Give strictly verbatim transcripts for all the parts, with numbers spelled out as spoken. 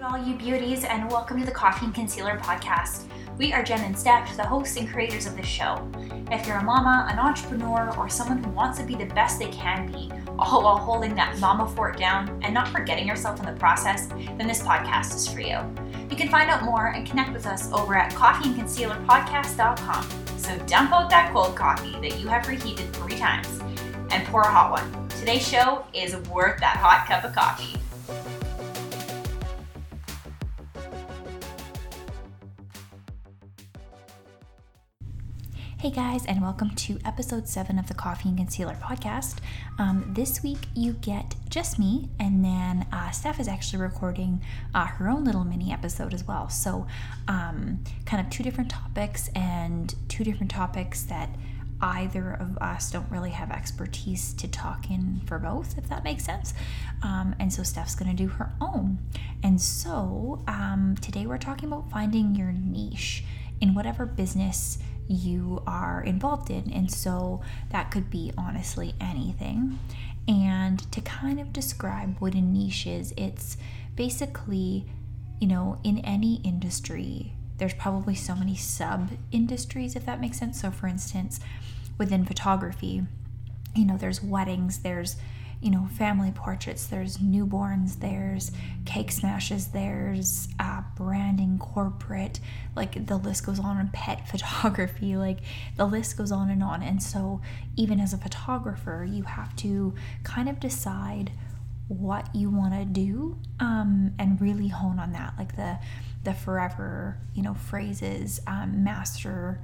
Hello all you beauties, and welcome to the Coffee and Concealer Podcast. We are Jen and Steph, the hosts and creators of this show. If you're a mama, an entrepreneur, or someone who wants to be the best they can be, all while holding that mama fort down and not forgetting yourself in the process, then this podcast is for you. You can find out more and connect with us over at coffee and concealer podcast dot com. So dump out that cold coffee that you have reheated three times and pour a hot one. Today's show is worth that hot cup of coffee. Hey guys, and welcome to episode seven of the Coffee and Concealer Podcast. Um, this week you get just me, and then uh, Steph is actually recording uh, her own little mini episode as well. So um, kind of two different topics and two different topics that either of us don't really have expertise to talk in for both, if that makes sense. Um, and so Steph's going to do her own. And so um, today we're talking about finding your niche in whatever business you are involved in, and so that could be honestly anything. And to kind of describe what a niche is, it's basically, you know, in any industry there's probably so many sub industries, if that makes sense. So for instance, within photography, you know, there's weddings, there's, you know, family portraits, there's newborns, there's cake smashes, there's uh, branding, corporate, like the list goes on, and pet photography, like the list goes on and on. And so even as a photographer, you have to kind of decide what you want to do um, and really hone on that, like the the forever, you know, phrases, um, master,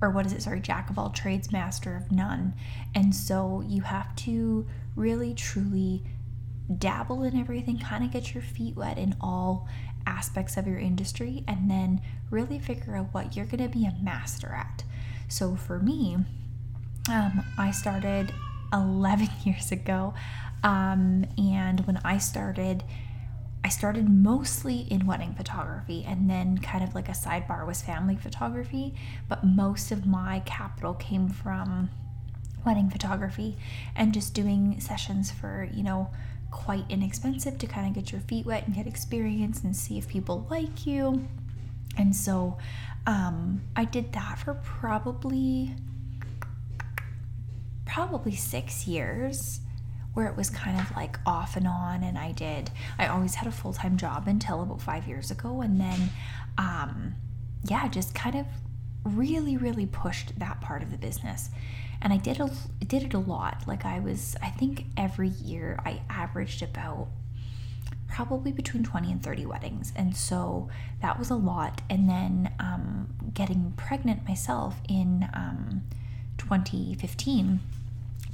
or what is it, sorry, jack of all trades, master of none. And so you have to really truly dabble in everything, kind of get your feet wet in all aspects of your industry, and then really figure out what you're going to be a master at. So for me, um, I started eleven years ago, um, and when I started, I started mostly in wedding photography, and then kind of like a sidebar was family photography, but most of my capital came from wedding photography and just doing sessions for, you know, quite inexpensive to kind of get your feet wet and get experience and see if people like you. And so um, I did that for probably, probably six years. Where it was kind of like off and on, and I did, I always had a full-time job until about five years ago, and then, um, yeah, just kind of really, really pushed that part of the business, and I did a, did it a lot. Like I was, I think every year I averaged about probably between twenty and thirty weddings, and so that was a lot. And then um, getting pregnant myself in um, twenty fifteen,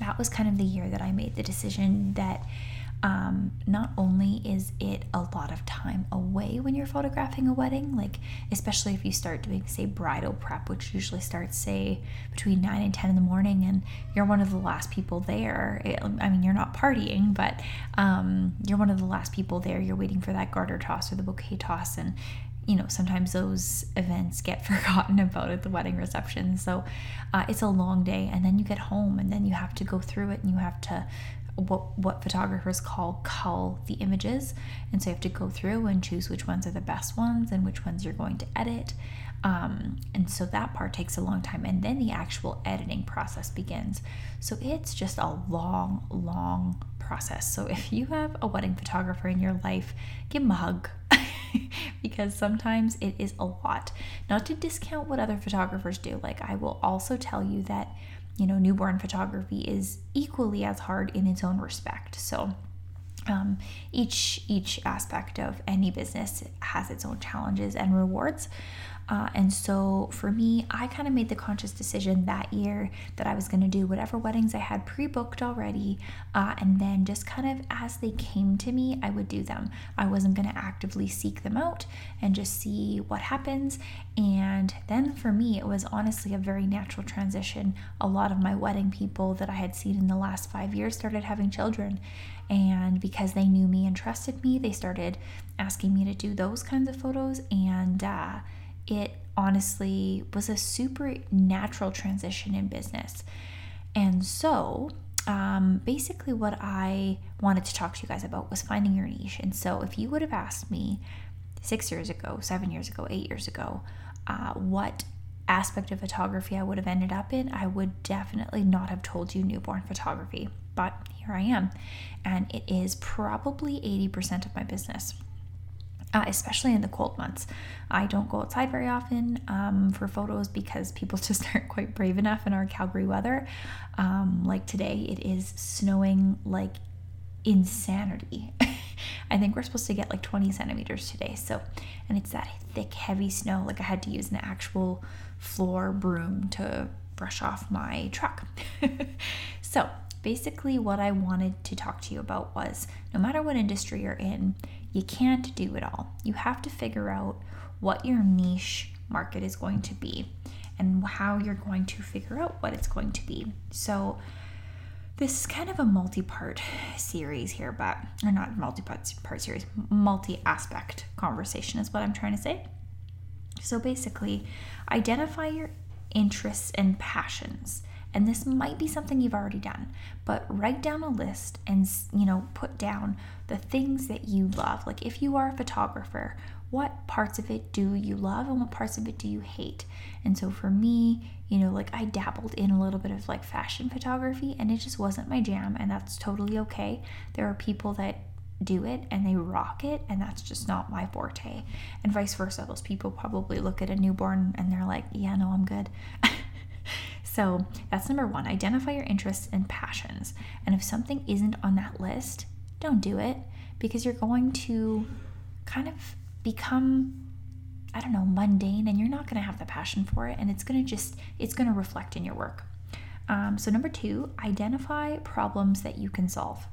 that was kind of the year that I made the decision that um, not only is it a lot of time away when you're photographing a wedding, like especially if you start doing, say, bridal prep, which usually starts, say, between nine and ten in the morning, and you're one of the last people there. It, I mean, you're not partying, but um, you're one of the last people there. You're waiting for that garter toss or the bouquet toss, and you know, sometimes those events get forgotten about at the wedding reception. So uh, it's a long day, and then you get home, and then you have to go through it, and you have to what what photographers call cull the images. And so you have to go through and choose which ones are the best ones and which ones you're going to edit. Um, and so that part takes a long time, and then the actual editing process begins. So it's just a long, long process. So if you have a wedding photographer in your life, give him a hug. Because sometimes it is a lot. Not to discount what other photographers do. Like I will also tell you that, you know, newborn photography is equally as hard in its own respect. So um, each each aspect of any business has its own challenges and rewards. Uh, and so for me, I kind of made the conscious decision that year that I was going to do whatever weddings I had pre-booked already. Uh, and then just kind of as they came to me, I would do them. I wasn't going to actively seek them out and just see what happens. And then for me, it was honestly a very natural transition. A lot of my wedding people that I had seen in the last five years started having children. And because they knew me and trusted me, they started asking me to do those kinds of photos. And, uh, it honestly was a super natural transition in business. And so um, basically what I wanted to talk to you guys about was finding your niche. And so if you would have asked me six years ago, seven years ago, eight years ago, uh, what aspect of photography I would have ended up in, I would definitely not have told you newborn photography. But here I am, and it is probably eighty percent of my business, uh, especially in the cold months. I don't go outside very often um, for photos because people just aren't quite brave enough in our Calgary weather. Um, like today, it is snowing like insanity. I think we're supposed to get like twenty centimeters today. So, and it's that thick, heavy snow. Like I had to use an actual floor broom to brush off my truck. So basically what I wanted to talk to you about was no matter what industry you're in, you can't do it all. You have to figure out what your niche market is going to be and how you're going to figure out what it's going to be. So this is kind of a multi-part series here, but, or not multi-part part series, multi-aspect conversation is what I'm trying to say. So basically, identify your interests and passions. And this might be something you've already done, but write down a list and, you know, put down the things that you love. Like if you are a photographer, what parts of it do you love and what parts of it do you hate? And so for me, you know, like I dabbled in a little bit of like fashion photography and it just wasn't my jam, and that's totally okay. There are people that do it and they rock it, and that's just not my forte. And vice versa, those people probably look at a newborn and they're like, yeah, no, I'm good. So that's number one, identify your interests and passions. And if something isn't on that list, don't do it, because you're going to kind of become, I don't know, mundane, and you're not going to have the passion for it, and it's going to just, it's going to reflect in your work. Um, so number two, identify problems that you can solve.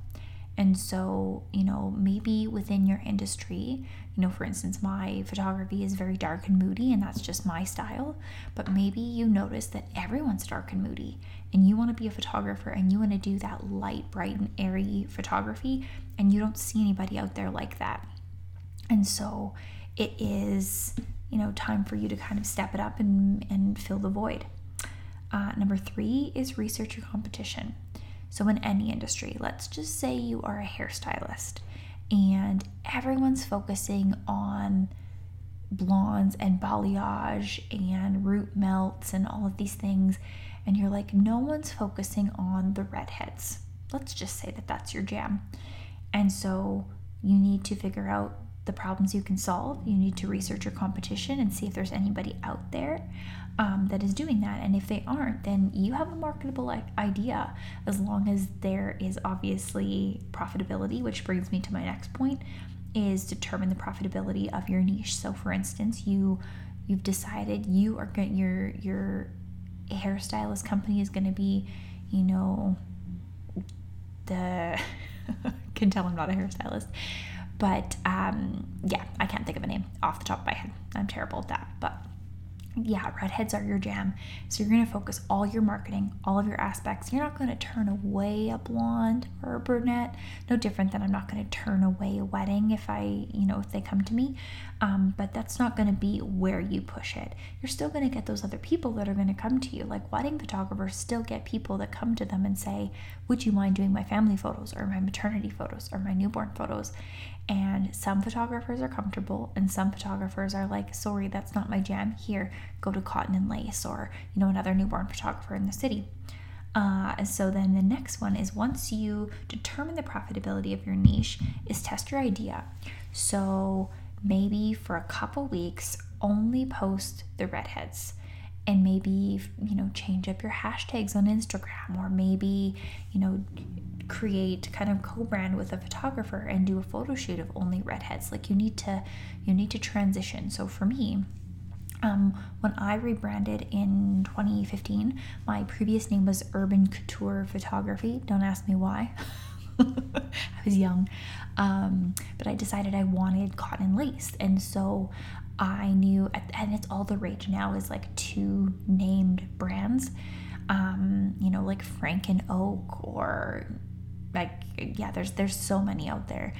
And so, you know, maybe within your industry, you know, for instance, my photography is very dark and moody, and that's just my style, but maybe you notice that everyone's dark and moody, and you want to be a photographer, and you want to do that light, bright, and airy photography, and you don't see anybody out there like that. And so it is, you know, time for you to kind of step it up and, and fill the void. Uh, number three is research your competition. So in any industry, let's just say you are a hairstylist and everyone's focusing on blondes and balayage and root melts and all of these things. And you're like, no one's focusing on the redheads. Let's just say that that's your jam. And so you need to figure out the problems you can solve. You need to research your competition and see if there's anybody out there um, that is doing that. And if they aren't, then you have a marketable idea, as long as there is obviously profitability, which brings me to my next point, is determine the profitability of your niche. So for instance, you, you've decided you are going, your, your hairstylist company is going to be, you know, the, can tell I'm not a hairstylist. But um, yeah, I can't think of a name off the top of my head. I'm terrible at that. But yeah, redheads are your jam. So you're going to focus all your marketing, all of your aspects. You're not going to turn away a blonde or a brunette. No different than I'm not going to turn away a wedding if I, you know, if they come to me. Um, but that's not going to be where you push it. You're still going to get those other people that are going to come to you. Like wedding photographers still get people that come to them and say, would you mind doing my family photos or my maternity photos or my newborn photos? And some photographers are comfortable, and some photographers are like, sorry, that's not my jam. Here, go to Cotton and Lace or, you know, another newborn photographer in the city. Uh, and so then the next one is, once you determine the profitability of your niche, is test your idea. So maybe for a couple weeks, only post the redheads. And maybe, you know, change up your hashtags on Instagram, or maybe, you know, create kind of co-brand with a photographer and do a photo shoot of only redheads. Like you need to, you need to transition. So for me, um, when I rebranded in twenty fifteen, my previous name was Urban Couture Photography. Don't ask me why. I was young. Um, but I decided I wanted Cotton Lace. And so I knew, and it's all the rage now, is like two named brands, um, you know, like Frank and Oak, or like, yeah, there's, there's so many out there,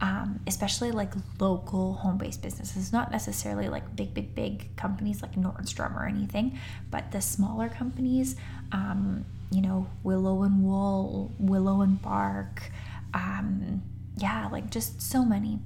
um, especially like local home-based businesses, not necessarily like big, big, big companies like Nordstrom or anything, but the smaller companies, um, you know, Willow and Wool, Willow and Bark, um, yeah, like just so many.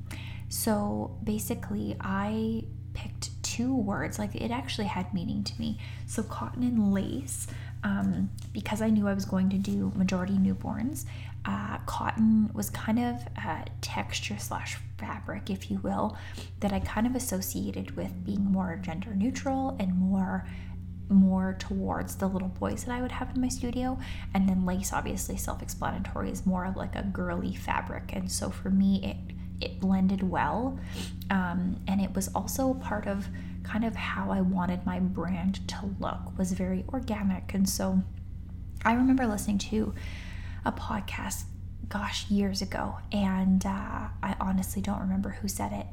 So basically I picked two words, like it actually had meaning to me. So cotton and lace, um, because I knew I was going to do majority newborns, uh, cotton was kind of a texture slash fabric, if you will, that I kind of associated with being more gender neutral and more more towards the little boys that I would have in my studio. And then lace, obviously self-explanatory, is more of like a girly fabric, and so for me it it blended well, um, and it was also part of kind of how I wanted my brand to look, was very organic. And so I remember listening to a podcast, gosh, years ago, and uh, I honestly don't remember who said it,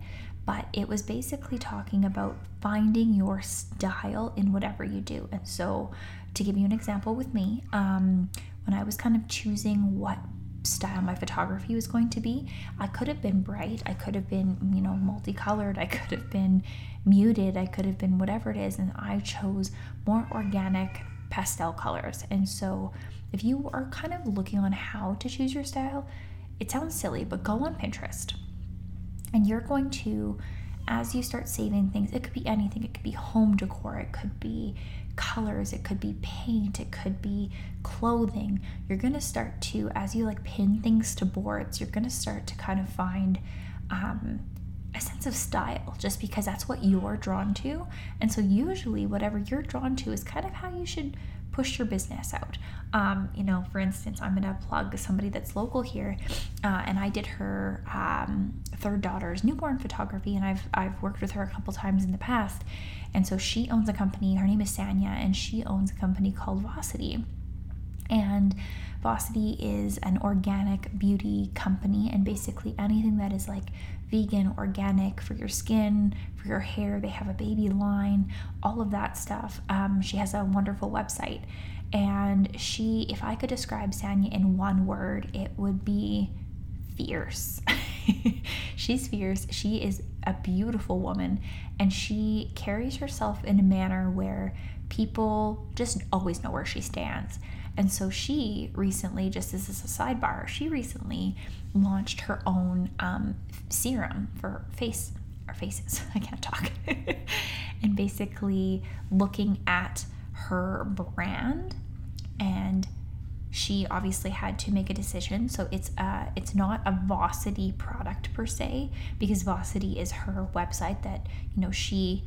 but it was basically talking about finding your style in whatever you do. And so to give you an example with me, um, when I was kind of choosing what style my photography was going to be, I could have been bright, I could have been, you know, multicolored, I could have been muted, I could have been whatever it is, and I chose more organic pastel colors. And so if you are kind of looking on how to choose your style, it sounds silly, but go on Pinterest. And you're going to, as you start saving things, it could be anything. It could be home decor, it could be colors, it could be paint, it could be clothing. You're going to start to, as you like pin things to boards, you're going to start to kind of find um, a sense of style, just because that's what you're drawn to. And so usually whatever you're drawn to is kind of how you should push your business out. Um, you know, for instance, I'm gonna plug somebody that's local here, uh, and I did her um, third daughter's newborn photography, and I've I've worked with her a couple times in the past. And so she owns a company. Her name is Sanya, and she owns a company called Vosity. And Vosity is an organic beauty company, and basically anything that is like vegan, organic for your skin, for your hair. They have a baby line, all of that stuff. Um, she has a wonderful website. And she, if I could describe Sanya in one word, it would be fierce. She's fierce. She is a beautiful woman, and she carries herself in a manner where people just always know where she stands. And so she recently, just as a sidebar, she recently launched her own um, serum for face, or faces, I can't talk, and basically looking at her brand, and she obviously had to make a decision. So it's uh it's not a Vosity product per se, because Vosity is her website that, you know, she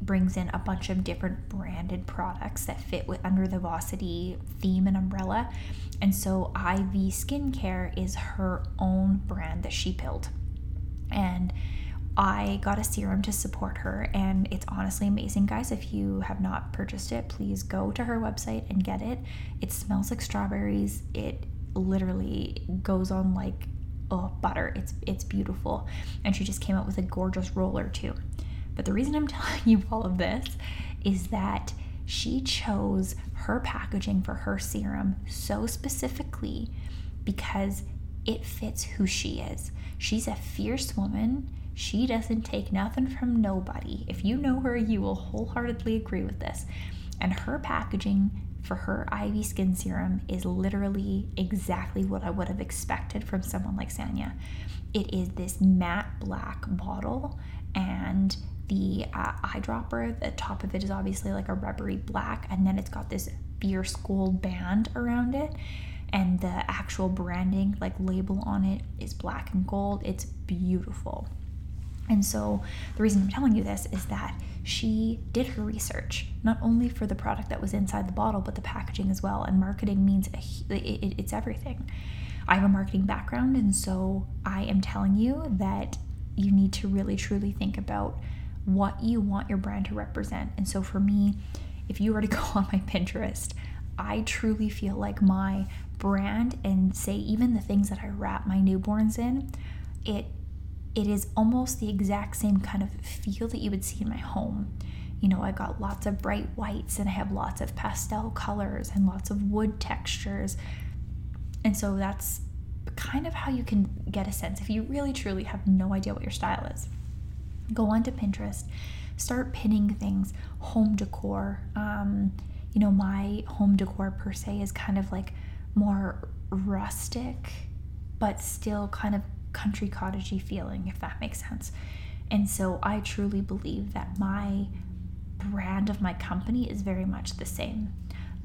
brings in a bunch of different branded products that fit with under the Vosity theme and umbrella. And so I V Skincare is her own brand that she built, and I got a serum to support her, and it's honestly amazing, guys. If you have not purchased it, please go to her website and get it. It smells like strawberries. It literally goes on like, oh, butter. It's it's beautiful. And she just came out with a gorgeous roller too. But the reason I'm telling you all of this is that she chose her packaging for her serum so specifically because it fits who she is. She's a fierce woman. She doesn't take nothing from nobody. If you know her, you will wholeheartedly agree with this. And her packaging for her I V Skin Serum is literally exactly what I would have expected from someone like Sanya. It is this matte black bottle, and the uh, eyedropper, the top of it is obviously like a rubbery black, and then it's got this fierce gold band around it. And the actual branding, like label on it, is black and gold. It's beautiful. And so the reason I'm telling you this is that she did her research, not only for the product that was inside the bottle, but the packaging as well. And marketing means a, it, it's everything. I have a marketing background, and so I am telling you that you need to really truly think about what you want your brand to represent. And so for me, if you were to go on my Pinterest, I truly feel like my brand, and say even the things that I wrap my newborns in, it It is almost the exact same kind of feel that you would see in my home. You know, I got lots of bright whites, and I have lots of pastel colors and lots of wood textures. And so that's kind of how you can get a sense. If you really truly have no idea what your style is, go onto Pinterest, start pinning things, home decor. Um, you know, my home decor per se is kind of like more rustic, but still kind of country cottagey feeling, if that makes sense. And so I truly believe that my brand of my company is very much the same.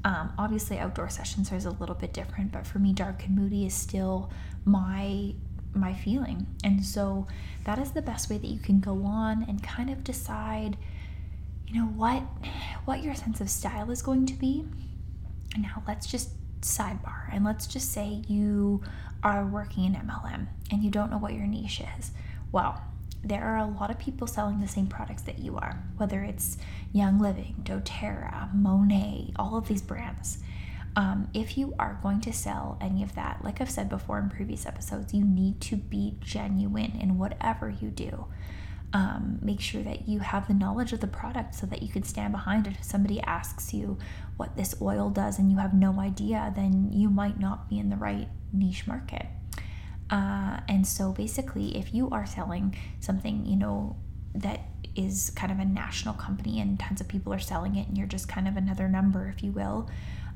Um, obviously outdoor sessions are a little bit different, but for me, dark and moody is still my my feeling. And so that is the best way that you can go on and kind of decide, you know, what what your sense of style is going to be. Now let's just sidebar, and let's just say you are working in M L M and you don't know what your niche is. Well, there are a lot of people selling the same products that you are, whether it's Young Living, doTERRA, Monet, all of these brands. Um, if you are going to sell any of that, like I've said before in previous episodes, you need to be genuine in whatever you do. Um, make sure that you have the knowledge of the product so that you can stand behind it. If somebody asks you what this oil does and you have no idea, then you might not be in the right niche market. Uh, and so basically, if you are selling something, you know, that is kind of a national company and tons of people are selling it and you're just kind of another number, if you will,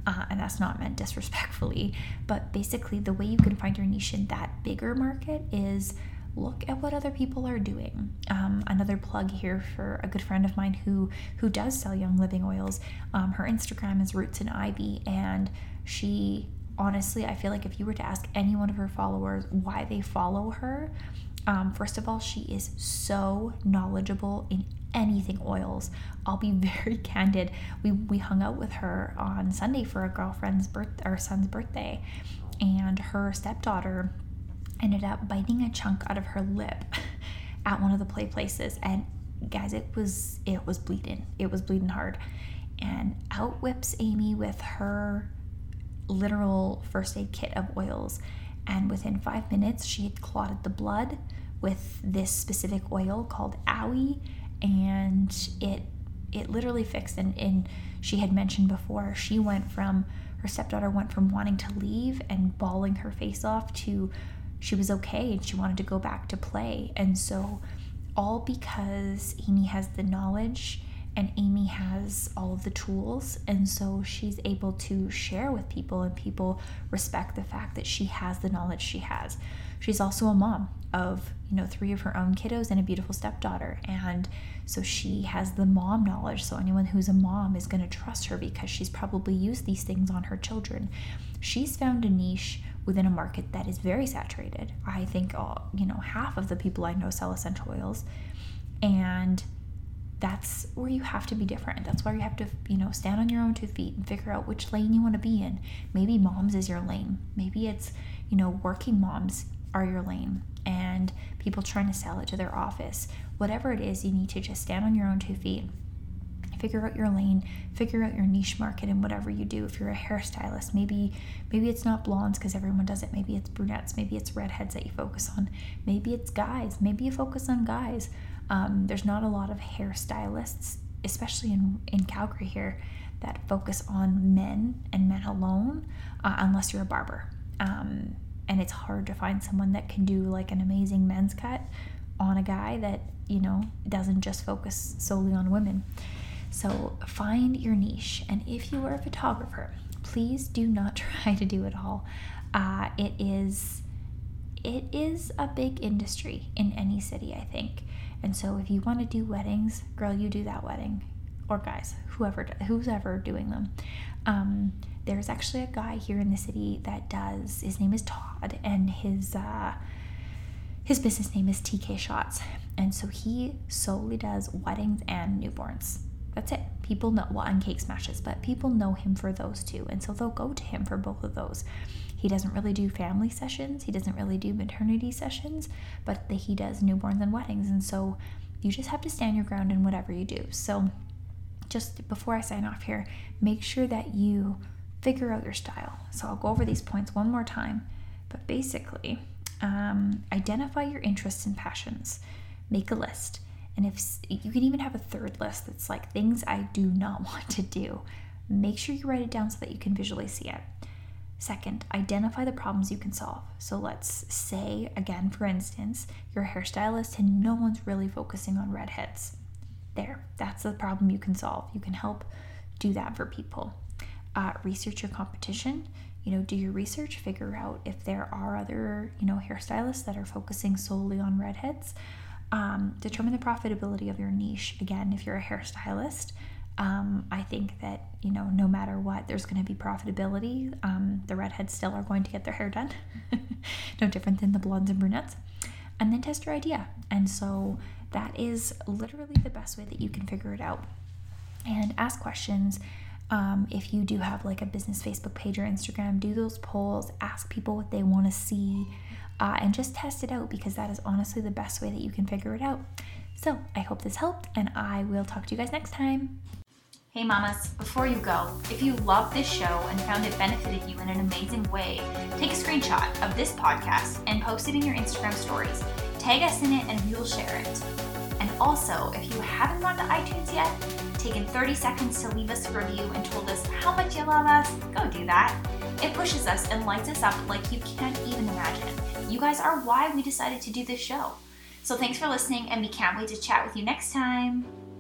uh, and that's not meant disrespectfully, but basically the way you can find your niche in that bigger market is look at what other people are doing. Um, another plug here for a good friend of mine who who does sell Young Living oils. Um, her Instagram is Roots and Ivy, and she honestly, I feel like if you were to ask any one of her followers why they follow her, um, first of all, she is so knowledgeable in anything oils. I'll be very candid. We we hung out with her on Sunday for a girlfriend's birth or son's birthday, and her stepdaughter ended up biting a chunk out of her lip at one of the play places, and guys, it was it was bleeding. It was bleeding hard, and out whips Amy with her literal first aid kit of oils, and within five minutes she had clotted the blood with this specific oil called Owie, and it it literally fixed. And, and she had mentioned before, she went from her stepdaughter went from wanting to leave and bawling her face off to she was okay and she wanted to go back to play. And so all because Amy has the knowledge and Amy has all of the tools, and so she's able to share with people and people respect the fact that she has the knowledge she has. She's also a mom of, you know, three of her own kiddos and a beautiful stepdaughter, and so she has the mom knowledge, so anyone who's a mom is going to trust her because she's probably used these things on her children. She's found a niche within a market that is very saturated. I think, all, you know, half of the people I know sell essential oils, and that's where you have to be different. That's where you have to, you know, stand on your own two feet and figure out which lane you want to be in. Maybe moms is your lane. Maybe it's, you know, working moms are your lane and people trying to sell it to their office. Whatever it is, you need to just stand on your own two feet, figure out your lane, figure out your niche market in whatever you do. If you're a hairstylist, maybe maybe it's not blondes because everyone does it. Maybe it's brunettes, maybe it's redheads that you focus on. Maybe it's guys, maybe you focus on guys. Um, there's not a lot of hairstylists, especially in, in Calgary here, that focus on men and men alone, uh, unless you're a barber. Um, and it's hard to find someone that can do like an amazing men's cut on a guy that, you know, doesn't just focus solely on women. So find your niche. And if you are a photographer, please do not try to do it all. Uh, it is, it is a big industry in any city, I think. And so if you want to do weddings, girl, you do that wedding, or guys, whoever, who's ever doing them. Um, there's actually a guy here in the city that does, his name is Todd, and his, uh, his business name is T K Shots. And so he solely does weddings and newborns. That's it. People know, well, and cake smashes, but people know him for those two. And so they'll go to him for both of those. He doesn't really do family sessions. He doesn't really do maternity sessions, but the, he does newborns and weddings. And so you just have to stand your ground in whatever you do. So just before I sign off here, make sure that you figure out your style. So I'll go over these points one more time, but basically, um, identify your interests and passions, make a list. And if you can even have a third list that's like things I do not want to do, make sure you write it down so that you can visually see it. Second, identify the problems you can solve. So let's say, again, for instance, you're a hairstylist and no one's really focusing on redheads. There, that's the problem you can solve. You can help do that for people. Uh, research your competition. you know, do your research, figure out if there are other, you know, hairstylists that are focusing solely on redheads. Um, determine the profitability of your niche. Again, if you're a hairstylist, um, I think that, you know, no matter what, there's going to be profitability. Um, the redheads still are going to get their hair done. No different than the blondes and brunettes. And then test your idea. And so that is literally the best way that you can figure it out. And ask questions. Um, if you do have like a business Facebook page or Instagram, do those polls, ask people what they want to see, uh, and just test it out, because that is honestly the best way that you can figure it out. So I hope this helped, and I will talk to you guys next time. Hey mamas, before you go, if you love this show and found it benefited you in an amazing way, take a screenshot of this podcast and post it in your Instagram stories. Tag us in it and we will share it. And also, if you haven't gone to iTunes yet, taken thirty seconds to leave us a review and told us how much you love us, go do that. It pushes us and lights us up like you can't even imagine. You guys are why we decided to do this show. So thanks for listening, and we can't wait to chat with you next time.